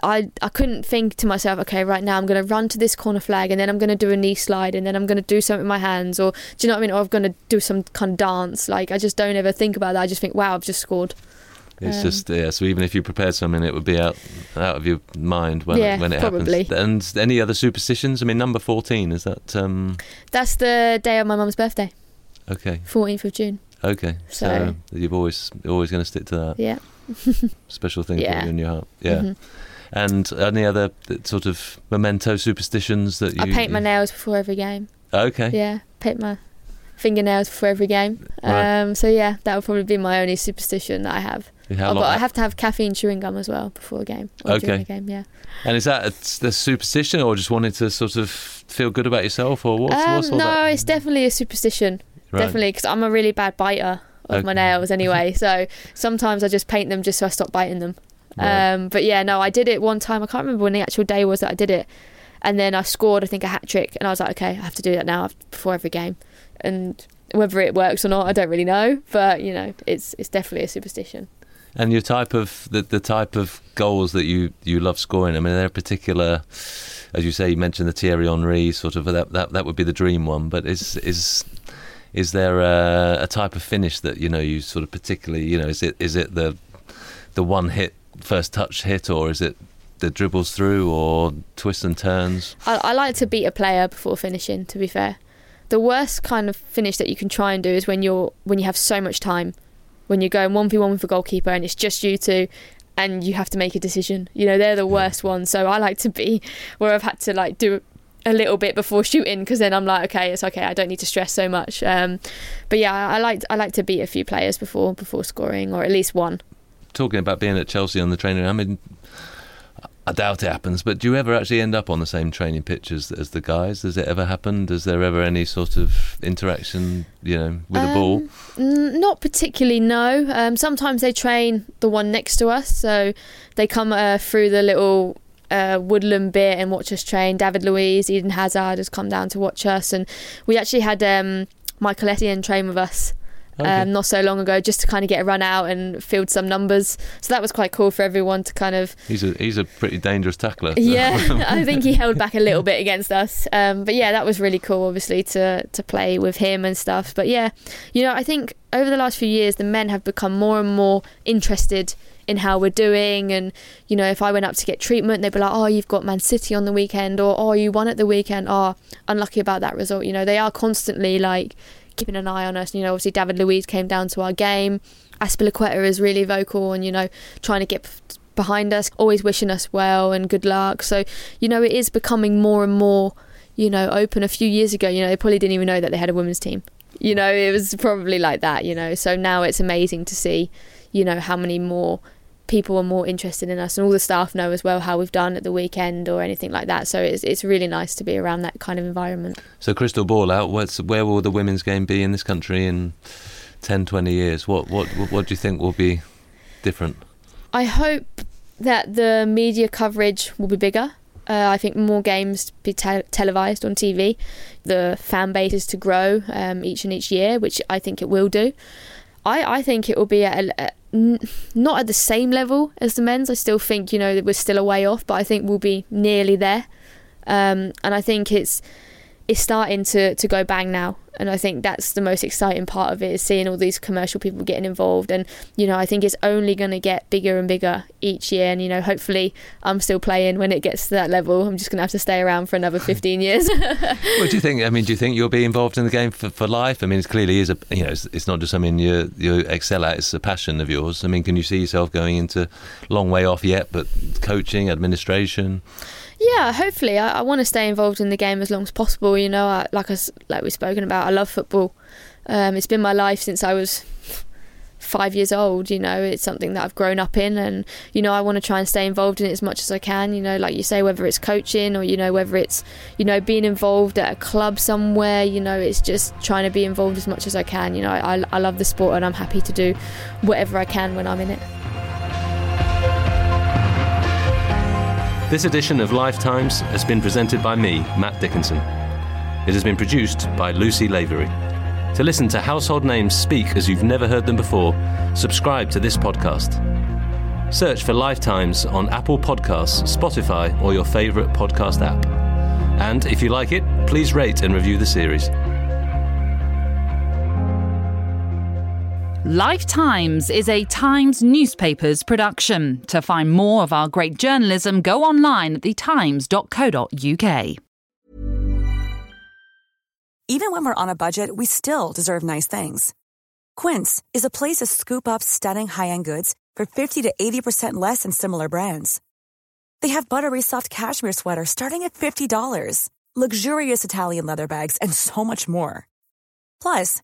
I couldn't think to myself, okay, right now I'm going to run to this corner flag, and then I'm going to do a knee slide, and then I'm going to do something with my hands, or do you know what I mean, or I'm going to do some kind of dance. Like I just don't ever think about that. I just think, wow, I've just scored. It's just, yeah, so even if you prepared something, it would be out of your mind when it probably happens. And any other superstitions? I mean, number 14, is that... That's the day of my mum's birthday. Okay. 14th of June. Okay, so you've always going to stick to that. Yeah. Special thing for you in your heart. Yeah. Mm-hmm. And any other sort of memento superstitions that you... I paint my nails before every game. Okay. Yeah, paint my fingernails before every game. Right. So yeah, that would probably be my only superstition that I have. But I have to have caffeine chewing gum as well before a game. Or during a game, yeah. And is that a superstition, or just wanting to sort of feel good about yourself, or what's all that? No, it's definitely a superstition. Right. Definitely, because I'm a really bad biter of my nails anyway, so sometimes I just paint them just so I stop biting them. Right. But yeah, no, I did it one time. I can't remember when the actual day was that I did it, and then I scored, I think, a hat trick, and I was like, okay, I have to do that now before every game. And whether it works or not, I don't really know, but you know, it's definitely a superstition. And your type of the type of goals that you love scoring, I mean, are there a particular, as you say, you mentioned the Thierry Henry sort of, that would be the dream one, but is there a type of finish that, you know, you sort of particularly, you know, is it the one hit, first touch hit, or is it the dribbles through, or twists and turns? I like to beat a player before finishing, to be fair. The worst kind of finish that you can try and do is when you have so much time, when you're going 1v1 with a goalkeeper and it's just you two, and you have to make a decision. You know, they're the worst ones. So I like to be where I've had to like do a little bit before shooting, because then I'm like, okay, it's okay, I don't need to stress so much. But yeah, I like to beat a few players before scoring, or at least one. Talking about being at Chelsea on the training, I mean, I doubt it happens, but do you ever actually end up on the same training pitch as the guys? Does it ever happen? Is there ever any sort of interaction, you know, with a ball? Not particularly, no. Sometimes they train the one next to us, so they come through the little woodland bit and watch us train. David Luiz, Eden Hazard has come down to watch us, and we actually had Michael Owen train with us not so long ago, just to kind of get a run out and field some numbers, so that was quite cool for everyone to kind of... He's a pretty dangerous tackler, so. Yeah, I think he held back a little bit against us, but yeah, that was really cool, obviously, to play with him and stuff. But yeah, you know, I think over the last few years the men have become more and more interested in how we're doing, and you know, if I went up to get treatment, they'd be like, oh, you've got Man City on the weekend, or oh, you won at the weekend, oh, unlucky about that result. You know, they are constantly like keeping an eye on us. You know, obviously David Luiz came down to our game. Aspilicueta is really vocal, and you know, trying to get behind us, always wishing us well and good luck. So you know, it is becoming more and more, you know, open. A few years ago, you know, they probably didn't even know that they had a women's team. You know, it was probably like that, you know. So now it's amazing to see, you know, how many more people are more interested in us, and all the staff know as well how we've done at the weekend or anything like that. So it's really nice to be around that kind of environment. So crystal ball out, where will the women's game be in this country in 10, 20 years? What do you think will be different? I hope that the media coverage will be bigger. I think more games to be televised on TV. The fan base is to grow each year, which I think it will do. I think it will be not at the same level as the men's. I still think, that we're still a way off, but I think we'll be nearly there. And I think it's starting to go bang now. And I think that's the most exciting part of it, is seeing all these commercial people getting involved. And, I think it's only going to get bigger and bigger each year. And, hopefully I'm still playing when it gets to that level. I'm just going to have to stay around for another 15 years. What do you think? I mean, do you think you'll be involved in the game for life? I mean, it clearly is, it's not just something you excel at, it's a passion of yours. I mean, can you see yourself going into long way off yet, but coaching, administration? Yeah, hopefully. I want to stay involved in the game as long as possible. Like we've spoken about, I love football. It's been my life since I was 5 years old. It's something that I've grown up in, and I want to try and stay involved in it as much as I can. Like you say, whether it's coaching or whether it's being involved at a club somewhere. It's just trying to be involved as much as I can. I love the sport, and I'm happy to do whatever I can when I'm in it. This edition of Lifetimes has been presented by me, Matt Dickinson. It has been produced by Lucy Lavery. To listen to household names speak as you've never heard them before, subscribe to this podcast. Search for Lifetimes on Apple Podcasts, Spotify, or your favourite podcast app. And if you like it, please rate and review the series. Lifetimes is a Times newspapers production. To find more of our great journalism, go online at thetimes.co.uk. Even when we're on a budget, we still deserve nice things. Quince is a place to scoop up stunning high-end goods for 50 to 80% less than similar brands. They have buttery soft cashmere sweaters starting at $50, luxurious Italian leather bags, and so much more. Plus,